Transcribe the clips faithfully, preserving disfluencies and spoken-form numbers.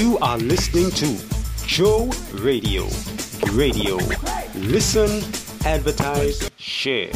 You are listening to Joe Radio. Radio. Listen, advertise, share.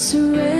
surrender.